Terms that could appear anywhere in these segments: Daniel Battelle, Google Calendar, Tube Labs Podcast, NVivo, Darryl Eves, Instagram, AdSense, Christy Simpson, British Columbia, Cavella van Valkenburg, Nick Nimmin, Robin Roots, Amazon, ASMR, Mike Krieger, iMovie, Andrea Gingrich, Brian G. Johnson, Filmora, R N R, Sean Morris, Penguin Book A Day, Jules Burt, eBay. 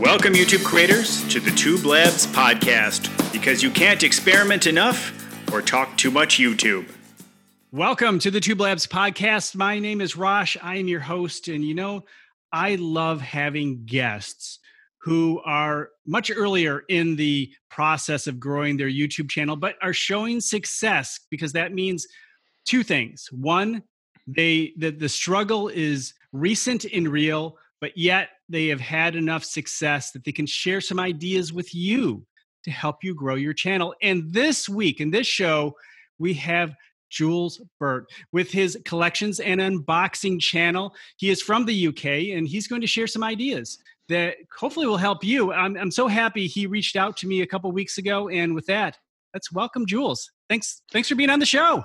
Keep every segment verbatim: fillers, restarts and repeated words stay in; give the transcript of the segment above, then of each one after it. Welcome, YouTube creators, to the Tube Labs Podcast, because you can't experiment enough or talk too much YouTube. Welcome to the Tube Labs Podcast. My name is Rosh. I am your host, and you know, I love having guests who are much earlier in the process of growing their YouTube channel, but are showing success, because that means two things. One, they the, the struggle is recent and real, but yet they have had enough success that they can share some ideas with you to help you grow your channel. And this week in this show, we have Jules Burt with his collections and unboxing channel. He is from the U K, and he's going to share some ideas that hopefully will help you. I'm, I'm so happy he reached out to me a couple weeks ago. And with that, let's welcome Jules. Thanks, thanks for being on the show.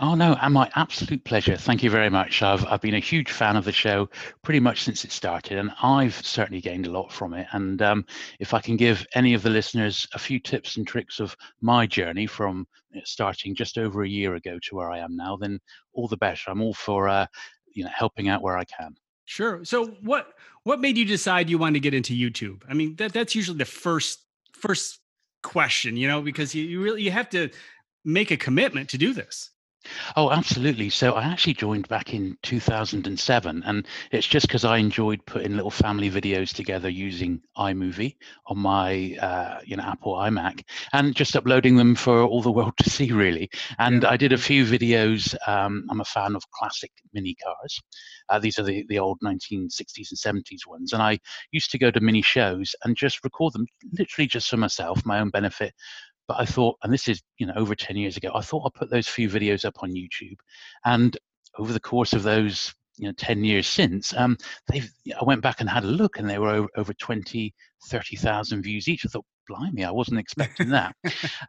Oh, no, and my absolute pleasure. Thank you very much. I've I've been a huge fan of the show pretty much since it started, and I've certainly gained a lot from it. And um, if I can give any of the listeners a few tips and tricks of my journey from starting just over a year ago to where I am now, then all the best. I'm all for uh, you know, helping out where I can. Sure. So what what made you decide you wanted to get into YouTube? I mean, that that's usually the first first question, you know, because you, you really you have to make a commitment to do this. Oh, absolutely. So I actually joined back in two thousand seven, and it's just because I enjoyed putting little family videos together using iMovie on my uh, you know, Apple iMac, and just uploading them for all the world to see, really. And yeah. I did a few videos. Um, I'm a fan of classic mini cars. Uh, these are the, the old nineteen sixties and seventies ones. And I used to go to mini shows and just record them literally just for myself, my own benefit. But I thought, and this is, you know, over ten years ago, I thought I'll put those few videos up on YouTube. And over the course of those, you know, ten years since, um, they've, I went back and had a look, and they were over, over twenty, thirty thousand views each. I thought, blimey, I wasn't expecting that.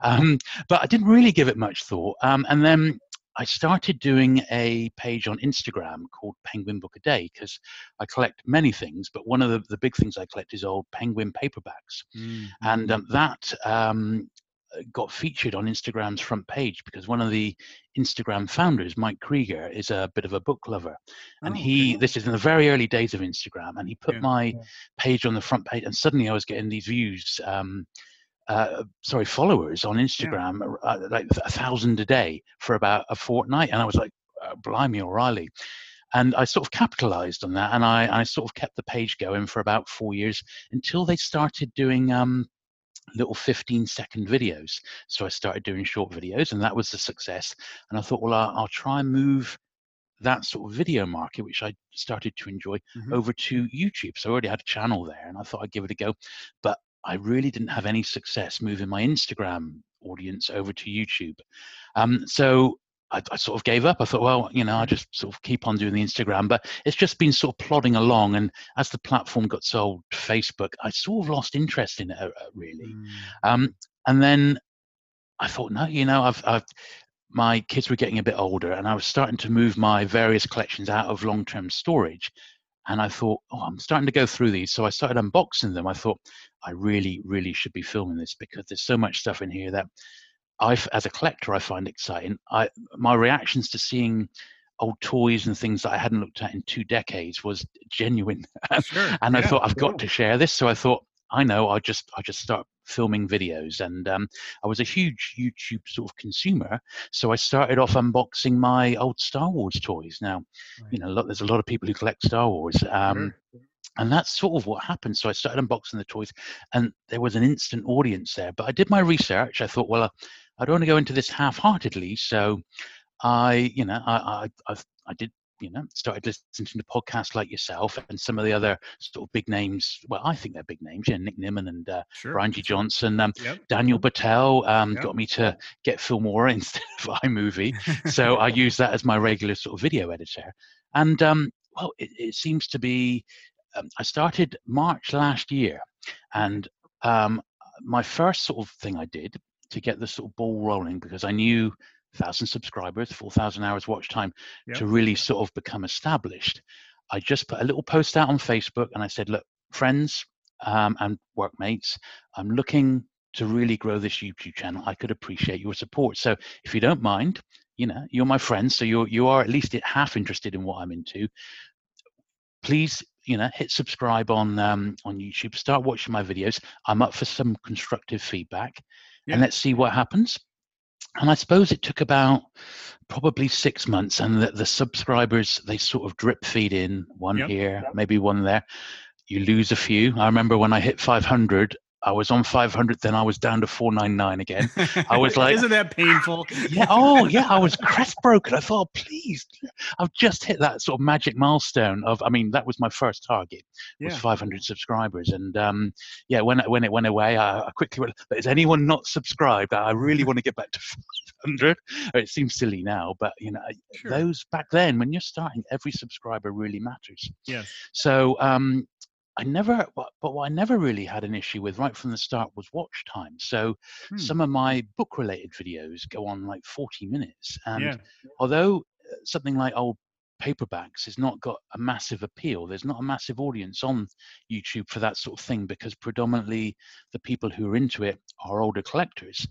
um, but I didn't really give it much thought. Um, and then I started doing a page on Instagram called Penguin Book A Day, because I collect many things, but one of the, the big things I collect is old Penguin paperbacks. Mm-hmm. And um, that... Um, got featured on Instagram's front page, because one of the Instagram founders, Mike Krieger, is a bit of a book lover. And oh, he, okay. This is in the very early days of Instagram, and he put yeah, my yeah. page on the front page, and suddenly I was getting these views, um, uh, sorry, followers on Instagram, yeah. uh, like a thousand a day for about a fortnight. And I was like, uh, blimey O'Reilly. And I sort of capitalized on that. And I, I sort of kept the page going for about four years until they started doing, um, little fifteen second videos. So I started doing short videos, and that was the success. And I thought, well, I'll, I'll try and move that sort of video market, which I started to enjoy, mm-hmm. over to YouTube. So I already had a channel there, and I thought I'd give it a go. But I really didn't have any success moving my Instagram audience over to YouTube. Um, so I, I sort of gave up. I thought, well, you know, I'll just sort of keep on doing the Instagram. But it's just been sort of plodding along. And as the platform got sold to Facebook, I sort of lost interest in it, really. Mm. Um, and then I thought, no, you know, I've, I've, my kids were getting a bit older, and I was starting to move my various collections out of long-term storage. And I thought, oh, I'm starting to go through these. So I started unboxing them. I thought, I really, really should be filming this, because there's so much stuff in here that I, as a collector, I find exciting. I, my reactions to seeing old toys and things that I hadn't looked at in two decades was genuine. Sure, and yeah, I thought, I've cool. got to share this. So I thought, I know, I'll just, I'll just start filming videos. And um, I was a huge YouTube sort of consumer. So I started off unboxing my old Star Wars toys. Now, right. you know, look, there's a lot of people who collect Star Wars. Um, sure. And that's sort of what happened. So I started unboxing the toys, and there was an instant audience there. But I did my research. I thought, well, uh, I don't want to go into this half-heartedly. So I, you know, I, I, I've, I did, you know, started listening to podcasts like yourself and some of the other sort of big names. Well, I think they're big names. Yeah, Nick Nimmin and uh, sure. Brian G. Johnson, um, yep. Daniel Battelle um, yep. got me to get Filmora instead of iMovie. So I use that as my regular sort of video editor. And um, well, it, it seems to be. Um, I started March last year, and um, my first sort of thing I did to get the sort of ball rolling, because I knew one thousand subscribers, four thousand hours watch time, yep. to really sort of become established. I just put a little post out on Facebook, and I said, look, friends um, and workmates, I'm looking to really grow this YouTube channel. I could appreciate your support. So if you don't mind, you know, you're my friends, so you're, you are at least half interested in what I'm into. Please you know, hit subscribe on um, on YouTube, start watching my videos. I'm up for some constructive feedback, yeah. and let's see what happens. And I suppose it took about probably six months, and the, the subscribers, they sort of drip feed in, one yep. here, yep. maybe one there. You lose a few. I remember when I hit five hundred, I was on five hundred, then I was down to four ninety-nine again. I was like, isn't that painful? yeah, oh, yeah, I was crestbroken. I thought, oh, please, I've just hit that sort of magic milestone of, I mean, that was my first target, was yeah. five hundred subscribers. And um, yeah, when, when it went away, I, I quickly went, but is anyone not subscribed? I really want to get back to five hundred. It seems silly now, but you know, sure. those back then, when you're starting, every subscriber really matters. Yes. So, um, I never, but, but what I never really had an issue with right from the start was watch time. So hmm. some of my book related videos go on like forty minutes. And yeah. although something like old paperbacks has not got a massive appeal, there's not a massive audience on YouTube for that sort of thing, because predominantly the people who are into it are older collectors.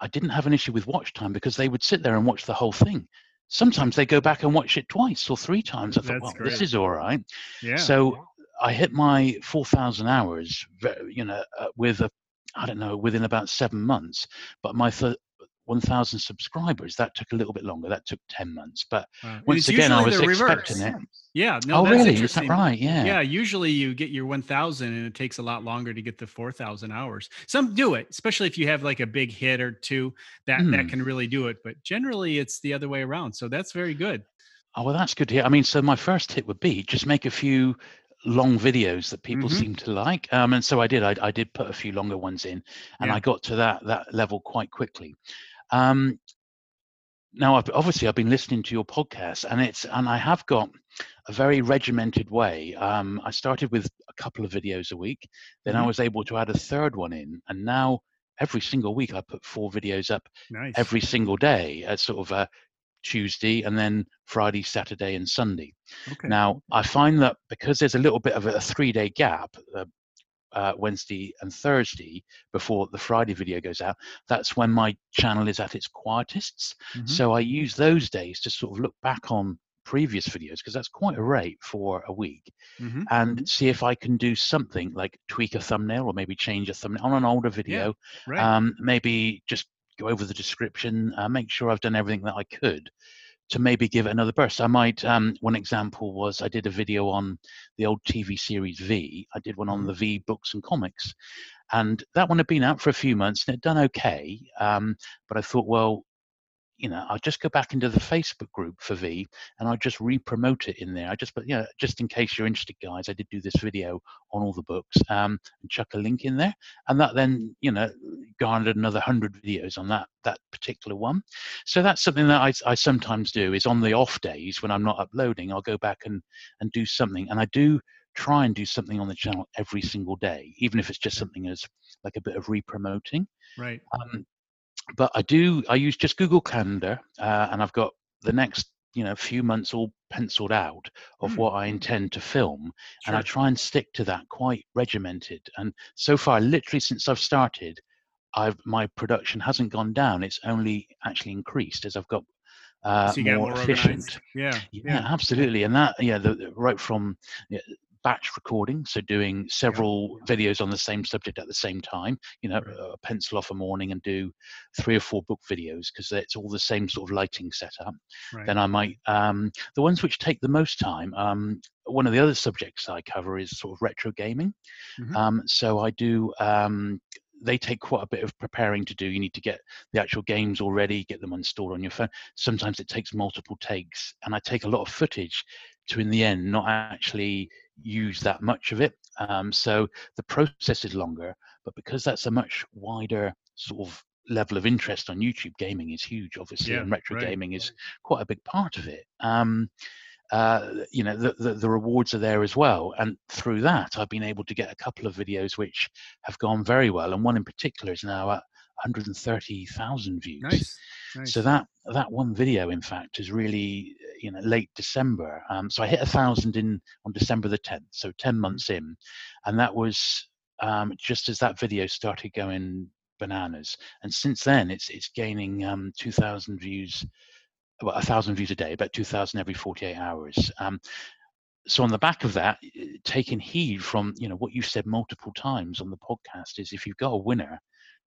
I didn't have an issue with watch time because they would sit there and watch the whole thing. Sometimes they go back and watch it twice or three times. I thought, That's well, great. This is all right. Yeah. So I hit my four thousand hours, you know, uh, with, a, I don't know, within about seven months. But my one thousand subscribers, that took a little bit longer. That took ten months. But wow. once again, I was expecting it. Yeah. No, oh, that's really? Is that right? Yeah. Yeah. Usually you get your one thousand and it takes a lot longer to get the four thousand hours. Some do it, especially if you have like a big hit or two that, mm. that can really do it. But generally it's the other way around. So that's very good. Oh, well, that's good to hear. I mean, so my first hit would be just make a few long videos that people mm-hmm. seem to like, um, and so I did. I, I did put a few longer ones in, and yeah. I got to that that level quite quickly. Um, now, I've, obviously, I've been listening to your podcast, and it's and I have got a very regimented way. Um, I started with a couple of videos a week, then mm-hmm. I was able to add a third one in, and now every single week I put four videos up nice. every single day as sort of a Tuesday, and then Friday, Saturday, and Sunday. Okay. Now, I find that because there's a little bit of a three-day gap, uh, uh, Wednesday and Thursday, before the Friday video goes out, that's when my channel is at its quietest. Mm-hmm. So I use those days to sort of look back on previous videos, because that's quite a rate for a week, mm-hmm. and see if I can do something like tweak a thumbnail or maybe change a thumbnail on an older video, yeah, right. um, maybe just go over the description, uh, make sure I've done everything that I could to maybe give it another burst. I might, um, one example was I did a video on the old T V series V. I did one on the V books and comics. And that one had been out for a few months and it had done okay. Um, but I thought, well, you know, I'll just go back into the Facebook group for V and I'll just re-promote it in there. I just, but you know, just in case you're interested, guys, I did do this video on all the books, um, and chuck a link in there. And that then, you know, garnered another hundred videos on that, that particular one. So that's something that I, I sometimes do, is on the off days when I'm not uploading, I'll go back and, and do something. And I do try and do something on the channel every single day, even if it's just something as like a bit of re-promoting. Right. Um, But I do, I use just Google Calendar, uh, and I've got the next, you know, few months all penciled out of mm. what I intend to film. Sure. And I try and stick to that quite regimented. And so far, literally since I've started, I've, my production hasn't gone down. It's only actually increased as I've got uh, so more, more efficient. Yeah, yeah, yeah, absolutely. And that, yeah, the, the, right from... Yeah, batch recording, so doing several yeah. videos on the same subject at the same time, you know, right. uh, pencil off a morning and do three or four book videos because it's all the same sort of lighting setup. Right. Then I might, um, the ones which take the most time, um, one of the other subjects I cover is sort of retro gaming. Mm-hmm. Um, so I do, um, they take quite a bit of preparing to do. You need to get the actual games all ready, get them installed on your phone. Sometimes it takes multiple takes, and I take a lot of footage to, in the end, not actually use that much of it. Um, so the process is longer, but because that's a much wider sort of level of interest on YouTube, gaming is huge, obviously, yeah, and retro right, gaming is right. quite a big part of it. Um, uh, you know, the, the, the rewards are there as well. And through that, I've been able to get a couple of videos which have gone very well. And one in particular is now at one hundred thirty thousand views. Nice. Nice. So that that one video, in fact, is really, you know, late December. Um, so I hit a thousand in on December the tenth, so ten months in, and that was um, just as that video started going bananas. And since then, it's it's gaining um, two thousand views, well, a thousand views a day, about two thousand every forty-eight hours. Um, so on the back of that, taking heed from, you know, what you've said multiple times on the podcast is if you've got a winner,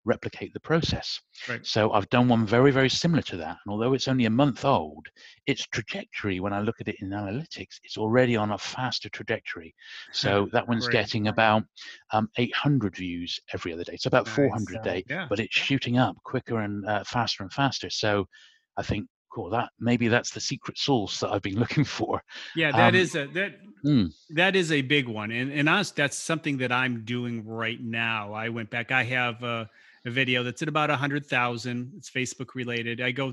replicate the process. Right. So I've done one very, very similar to that. And although it's only a month old, its trajectory, when I look at it in analytics, it's already on a faster trajectory. So that one's Great. getting about um, eight hundred views every other day. It's about nice. four hundred a day, so, yeah. but it's shooting up quicker and uh, faster and faster. So I think, cool, that maybe that's the secret sauce that I've been looking for. Yeah, that um, is a that mm. that is a big one. And and honestly, that's something that I'm doing right now. I went back. I have a, a video that's at about a hundred thousand. It's Facebook related. I go.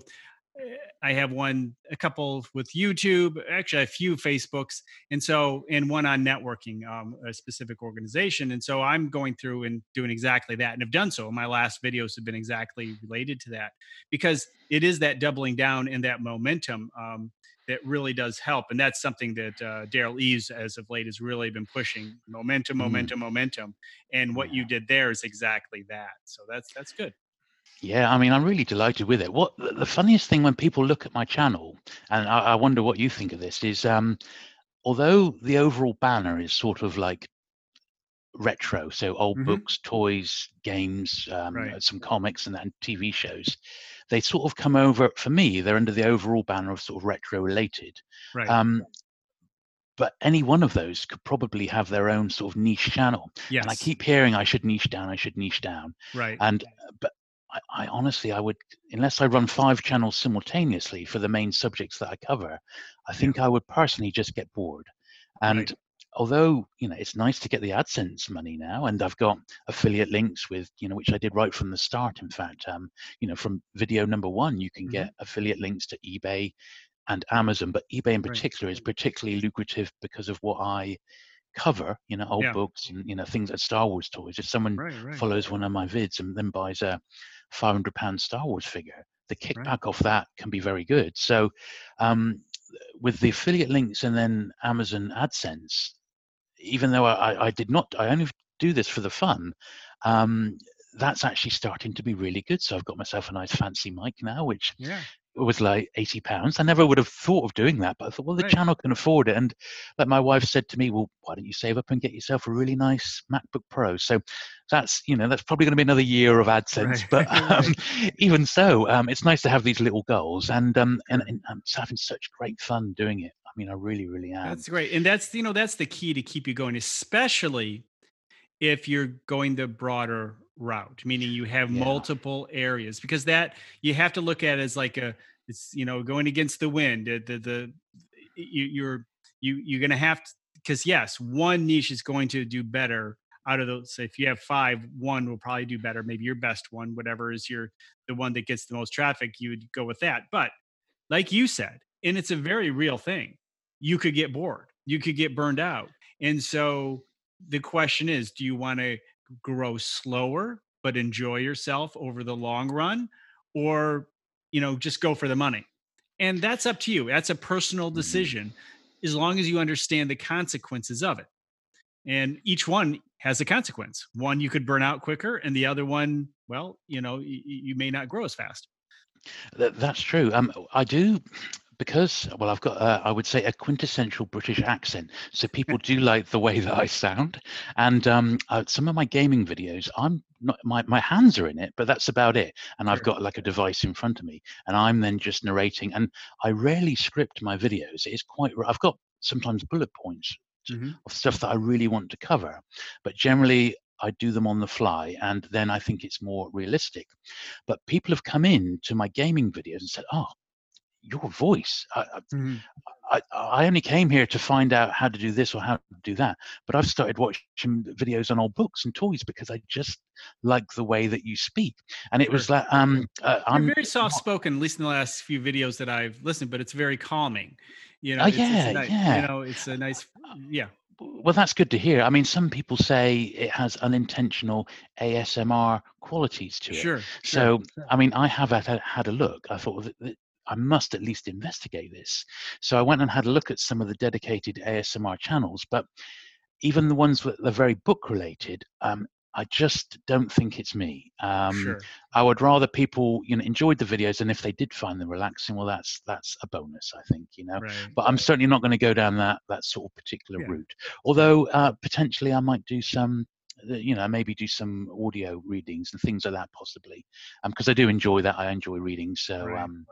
I have one, a couple with YouTube, actually a few Facebooks, and so and one on networking, um, a specific organization. And so I'm going through and doing exactly that, and have done so. My last videos have been exactly related to that, because it is that doubling down and that momentum um, that really does help. And that's something that uh, Darryl Eves, as of late, has really been pushing: momentum, momentum, mm. momentum. And what you did there is exactly that. So that's that's good. Yeah, I mean, I'm really delighted with it. What the funniest thing when people look at my channel, and I, I wonder what you think of this, is um, although the overall banner is sort of like retro, so old mm-hmm. books, toys, games, um, right. some comics and, and T V shows, they sort of come over, for me, they're under the overall banner of sort of retro related. Right. Um, But any one of those could probably have their own sort of niche channel. Yes. And I keep hearing I should niche down, I should niche down. Right. And but. I, I honestly, I would, unless I run five channels simultaneously for the main subjects that I cover, I think yeah. I would personally just get bored. And right. although, you know, it's nice to get the AdSense money now, and I've got affiliate links with, you know, which I did right from the start. In fact, um, you know, from video number one, you can mm-hmm. get affiliate links to eBay and Amazon, but eBay in particular right. is particularly lucrative because of what I cover, you know, old yeah. books and, you know, things like Star Wars toys. If someone right, right. follows one of my vids and then buys a five hundred pound Star Wars figure, the kickback right. off that can be very good. So um, with the affiliate links and then Amazon AdSense, even though I, I did not, I only do this for the fun, um, that's actually starting to be really good. So I've got myself a nice fancy mic now, which yeah. was like eighty pounds. I never would have thought of doing that, but I thought, well, the right. channel can afford it. And like my wife said to me, well, why don't you save up and get yourself a really nice MacBook Pro? So that's, you know, that's probably going to be another year of AdSense. Right. But um, right. even so, um, it's nice to have these little goals. And, um, and, and I'm having such great fun doing it. I mean, I really, really am. That's great. And that's, you know, that's the key to keep you going, especially if you're going the broader route, meaning you have yeah. multiple areas, because that you have to look at it as like a, it's, you know, going against the wind. The, the, the you, you're, you, you're going to have to, because yes, one niche is going to do better out of those. So if you have five, one will probably do better. Maybe your best one, whatever is your, the one that gets the most traffic, you would go with that. But like you said, and it's a very real thing, you could get bored, you could get burned out. And so the question is, do you want to grow slower but enjoy yourself over the long run, or, you know, just go for the money? And that's up to you. That's a personal decision, as long as you understand the consequences of it. And each one has a consequence. One, you could burn out quicker, and the other one, well, you know, y- you may not grow as fast. That's true. Um, I do. Because, well, I've got, uh, I would say, a quintessential British accent. So people do like the way that I sound. And um, uh, some of my gaming videos, I'm not, my, my hands are in it, but that's about it. And I've got like a device in front of me, and I'm then just narrating. And I rarely script my videos. It's quite, I've got sometimes bullet points mm-hmm. of stuff that I really want to cover. But generally, I do them on the fly, and then I think it's more realistic. But people have come in to my gaming videos and said, oh, your voice. I, mm. I, I only came here to find out how to do this or how to do that, but I've started watching videos on old books and toys because I just like the way that you speak. And it sure. was like, um, uh, I'm You're very soft-spoken, at least in the last few videos that I've listened, but it's very calming. You know, oh, it's, yeah, it's nice, yeah. You know, it's a nice, yeah. Well, that's good to hear. I mean, some people say it has unintentional A S M R qualities to it. Sure. So, sure, sure. I mean, I have had, had a look. I thought, well, I must at least investigate this. So I went and had a look at some of the dedicated A S M R channels, but even the ones that are very book related, um, I just don't think it's me. Um, sure. I would rather people, you know, enjoyed the videos, and if they did find them relaxing, well, that's that's a bonus, I think, you know. Right. But I'm certainly not going to go down that that sort of particular yeah. route. Although uh, potentially I might do some, you know, maybe do some audio readings and things like that, possibly, because um, I do enjoy that. I enjoy reading, so. Right. Um,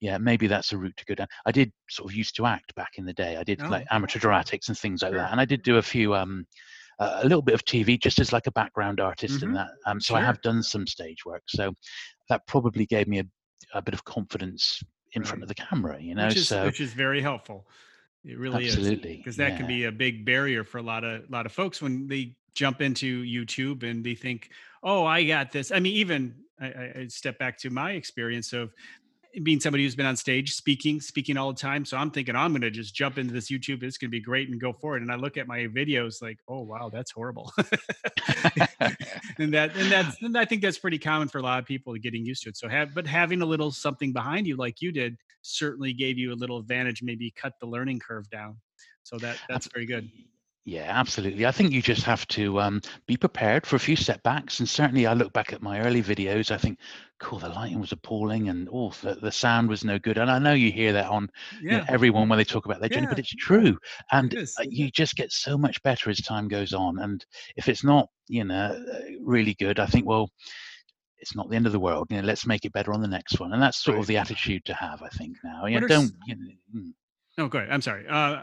Yeah, maybe that's a route to go down. I did sort of used to act back in the day. I did oh, like amateur dramatics and things like sure. that. And I did do a few, um, uh, a little bit of T V just as like a background artist mm-hmm. and that. Um, so sure. I have done some stage work. So that probably gave me a, a bit of confidence in right. front of the camera, you know. Which is, so, which is very helpful. It really absolutely, is. Absolutely. Because that yeah. can be a big barrier for a lot of, lot of folks when they jump into YouTube and they think, oh, I got this. I mean, even I, I step back to my experience of being somebody who's been on stage speaking, speaking all the time. So I'm thinking, oh, I'm going to just jump into this YouTube. It's going to be great and go for it. And I look at my videos like, oh, wow, that's horrible. and that, and that's, and I think that's pretty common for a lot of people getting used to it. So have, but having a little something behind you, like you did, certainly gave you a little advantage, maybe cut the learning curve down. So that, that's very good. Yeah, absolutely. I think you just have to um, be prepared for a few setbacks. And certainly I look back at my early videos, I think, cool, the lighting was appalling and oh, the, the sound was no good. And I know you hear that on yeah. you know, everyone when they talk about their journey, yeah. but it's true. And it uh, you just get so much better as time goes on. And if it's not, you know, really good, I think, well, it's not the end of the world. You know, let's make it better on the next one. And that's sort right. of the attitude to have, I think, now. You know, don't... You know, mm. No, go ahead. I'm sorry. Uh,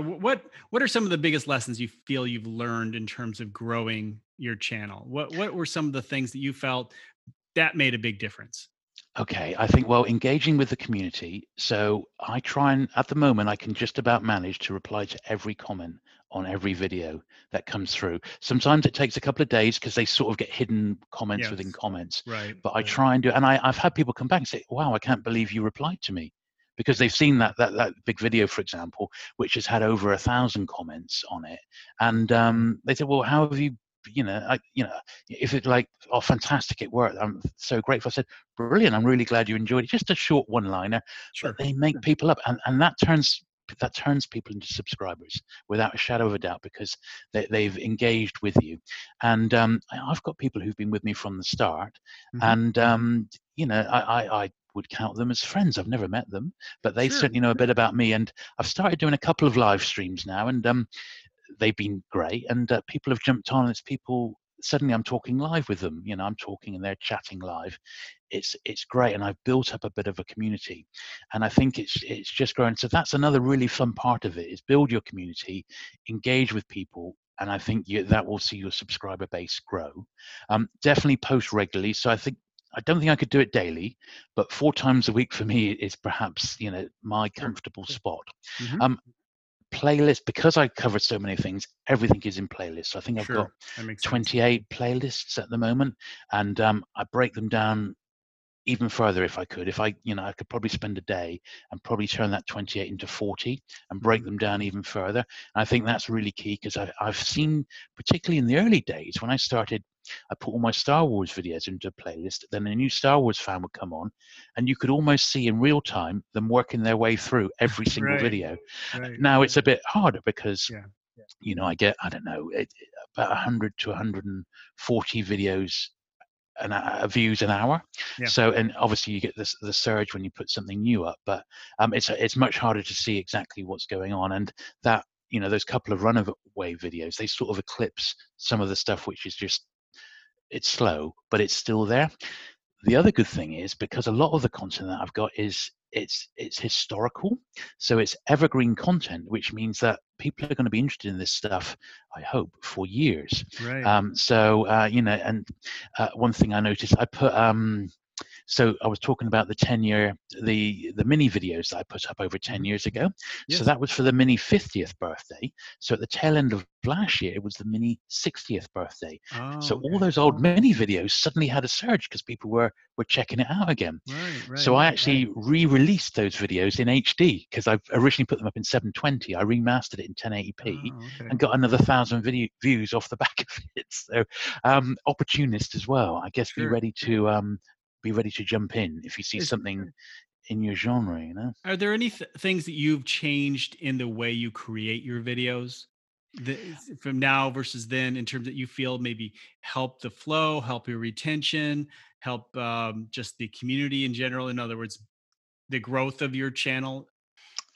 what What are some of the biggest lessons you feel you've learned in terms of growing your channel? What What were some of the things that you felt that made a big difference? Okay, I think, well, engaging with the community. So I try and, at the moment, I can just about manage to reply to every comment on every video that comes through. Sometimes it takes a couple of days because they sort of get hidden comments yes. within comments. Right. But right. I try and do, and I, I've had people come back and say, wow, I can't believe you replied to me. Because they've seen that, that that big video, for example, which has had over a thousand comments on it, and um, they said, "Well, how have you, you know, I, you know, if it's like, oh, fantastic, it worked. I'm so grateful." I said, "Brilliant. I'm really glad you enjoyed it." Just a short one-liner, sure. but they make sure. people up, and, and that turns that turns people into subscribers without a shadow of a doubt because they, they've engaged with you, and um, I've got people who've been with me from the start, mm-hmm. and um, you know, I. I, I would count them as friends. I've never met them, but they sure. certainly know a bit about me. And I've started doing a couple of live streams now, and um, they've been great. And uh, people have jumped on. And it's people suddenly I'm talking live with them. You know, I'm talking and they're chatting live. It's it's great, and I've built up a bit of a community. And I think it's it's just growing. So that's another really fun part of it: is build your community, engage with people. And I think you, that will see your subscriber base grow. Um, definitely post regularly. So I think. I don't think I could do it daily, but four times a week for me is perhaps, you know, my comfortable spot. Mm-hmm. Um, playlist, because I cover so many things, everything is in playlists. I think I've sure. got twenty-eight sense. playlists at the moment, and um, I break them down even further if I could. If I, you know, I could probably spend a day and probably turn that twenty-eight into forty and break them down even further. And I think that's really key because I've, I've seen, particularly in the early days when I started, I put all my Star Wars videos into a playlist, then a new Star Wars fan would come on and you could almost see in real time them working their way through every single right. video. Right. Now it's a bit harder because, yeah. Yeah. you know, I get, I don't know, it, about one hundred to one hundred forty videos and uh, views an hour. Yeah. So, and obviously you get this, the surge when you put something new up, but um, it's it's much harder to see exactly what's going on. And that, you know, those couple of runaway videos, they sort of eclipse some of the stuff which is just, it's slow, but it's still there. The other good thing is because a lot of the content that I've got is it's it's historical, so it's evergreen content, which means that people are going to be interested in this stuff, I hope, for years. Right. Um, so uh, you know, and uh, one thing I noticed, I put um, so I was talking about the ten year, the the mini videos that I put up over ten years ago. Yes. So that was for the mini fiftieth birthday. So at the tail end of last year, it was the mini sixtieth birthday. Oh, so all okay. those old mini videos suddenly had a surge because people were, were checking it out again. Right, right, so I actually right. re-released those videos in H D because I originally put them up in seven twenty. I remastered it in ten eighty p oh, okay. and got another thousand video views off the back of it. So um, opportunist as well. I guess sure. be ready to... Um, be ready to jump in if you see something in your genre, you know. Are there any th- things that you've changed in the way you create your videos the, from now versus then in terms that you feel maybe help the flow, help your retention, help um, just the community in general? In other words, the growth of your channel?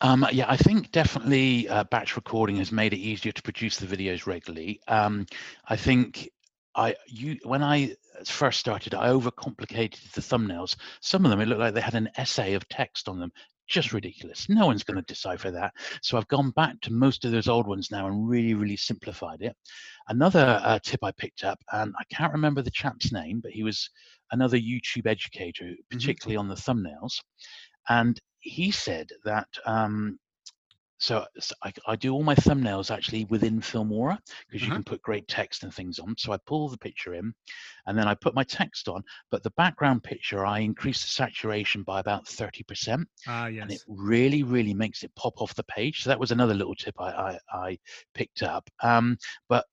Um, yeah, I think definitely uh, batch recording has made it easier to produce the videos regularly. Um, I think I you when I first started, I overcomplicated the thumbnails. Some of them, it looked like they had an essay of text on them. Just ridiculous. No one's going to decipher that. So I've gone back to most of those old ones now and really, really simplified it. Another uh, tip I picked up, and I can't remember the chap's name, but he was another YouTube educator, particularly mm-hmm. on the thumbnails. And he said that, um, so, so I, I do all my thumbnails actually within Filmora, because uh-huh. you can put great text and things on. So I pull the picture in and then I put my text on, but the background picture, I increase the saturation by about thirty percent. Ah, yes. And it really, really makes it pop off the page. So that was another little tip I, I, I picked up. Um, but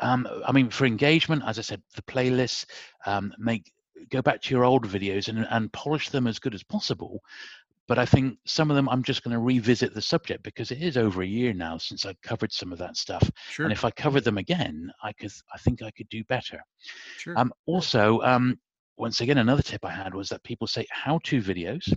um, I mean, for engagement, as I said, the playlists, um, make, go back to your old videos and, and polish them as good as possible. But I think some of them I'm just going to revisit the subject, because it is over a year now since I've covered some of that stuff. Sure. And if I covered them again, I could, I think I could do better. Sure. Um, also, um, once again, another tip I had was that people say how-to videos,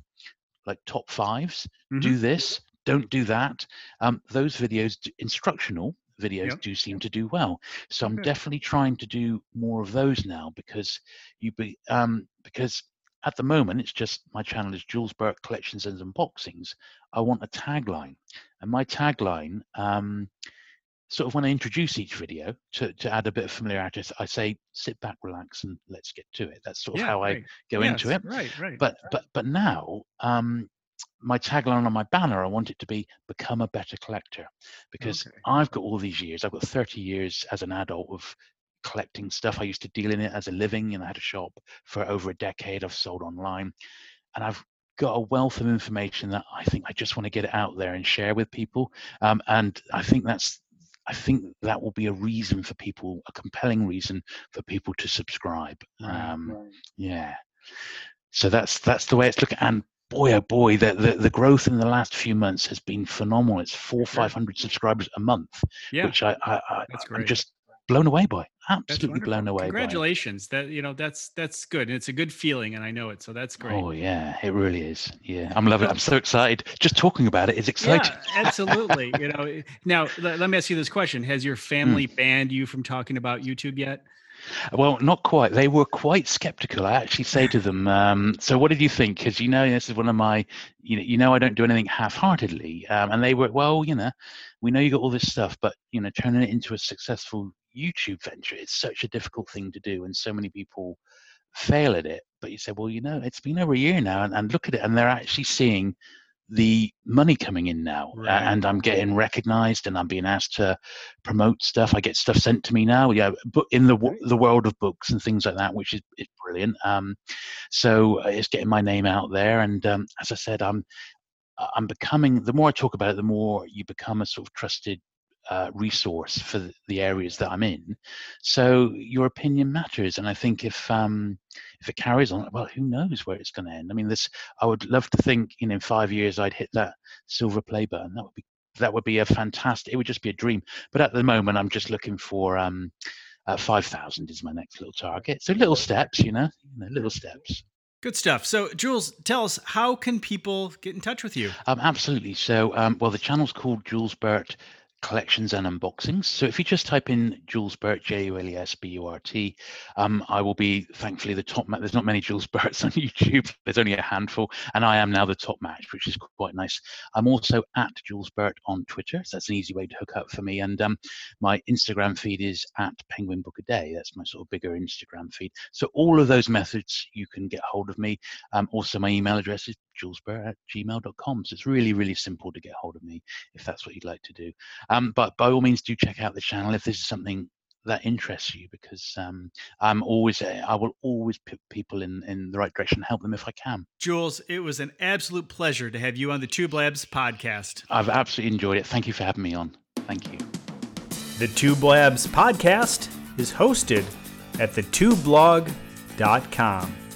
like top fives, mm-hmm. do this, don't do that. Um, those videos, instructional videos, yep. do seem to do well. So I'm Good. definitely trying to do more of those now, because you be um, because. At the moment, it's just my channel is Jules Burt Collections and Unboxings. I want a tagline, and my tagline, um, sort of when I introduce each video to, to add a bit of familiarity, I say, sit back, relax, and let's get to it. That's sort of yeah, how right. I go yes, into it. Right, right. But, but, but now, um, my tagline on my banner, I want it to be become a better collector, because okay. I've got all these years, I've got thirty years as an adult of collecting stuff. I used to deal in it as a living, and I had a shop for over a decade. I've sold online, and I've got a wealth of information that I think I just want to get it out there and share with people. Um, and I think that's, I think that will be a reason for people, a compelling reason for people to subscribe. Um, right. Yeah. So that's, that's the way it's looking. And boy, oh boy, the, the, the growth in the last few months has been phenomenal. It's four, five hundred subscribers a month, yeah. which I, I, I I'm just blown away by. Absolutely blown away. Congratulations. By. That, you know, that's, that's good. And it's a good feeling, and I know it. So that's great. Oh yeah, it really is. Yeah. I'm loving it. I'm so excited. Just talking about it is exciting. Yeah, absolutely. You know, now let, let me ask you this question. Has your family mm. banned you from talking about YouTube yet? Well, not quite. They were quite skeptical. I actually say to them, um, so what did you think? Because, you know, this is one of my, you know, you know I don't do anything half-heartedly. Um, and they were, well, you know, we know you got all this stuff, but, you know, turning it into a successful YouTube venture is such a difficult thing to do. And so many people fail at it. But you say, well, you know, it's been over a year now, and, and look at it. And they're actually seeing the money coming in now, right. uh, and I'm getting recognized, and I'm being asked to promote stuff. I get stuff sent to me now, yeah, but in the w- the world of books and things like that, which is, is brilliant. Um, so it's getting my name out there, and um, as I said, I'm I'm becoming. The more I talk about it, the more you become a sort of trusted uh, resource for the, the areas that I'm in. So your opinion matters, and I think if um, if it carries on, well, who knows where it's going to end? I mean, this, I would love to think, you know, in five years I'd hit that silver play button. That would be, that would be a fantastic, it would just be a dream. But at the moment, I'm just looking for um, uh, five thousand is my next little target. So little steps, you know, you know, little steps. Good stuff. So Jules, tell us, how can people get in touch with you? Um, absolutely. So, um, well, the channel's called Jules Burt Collections and Unboxings. So if you just type in Jules Burt, J U L E S B U R T, um, I will be, thankfully, the top match. There's not many Jules Burts on YouTube. There's only a handful. And I am now the top match, which is quite nice. I'm also at Jules Burt on Twitter. So that's an easy way to hook up for me. And um, my Instagram feed is at Penguin Book A Day. That's my sort of bigger Instagram feed. So all of those methods, you can get hold of me. Um, also, my email address is julesburt at gmail dot com. So it's really, really simple to get hold of me if that's what you'd like to do. Um, but by all means, do check out the channel if this is something that interests you, because um, I'm always, I will always put people in, in the right direction, help them if I can. Jules, it was an absolute pleasure to have you on the Tube Labs podcast. I've absolutely enjoyed it. Thank you for having me on. Thank you. The Tube Labs podcast is hosted at the tube blog dot com.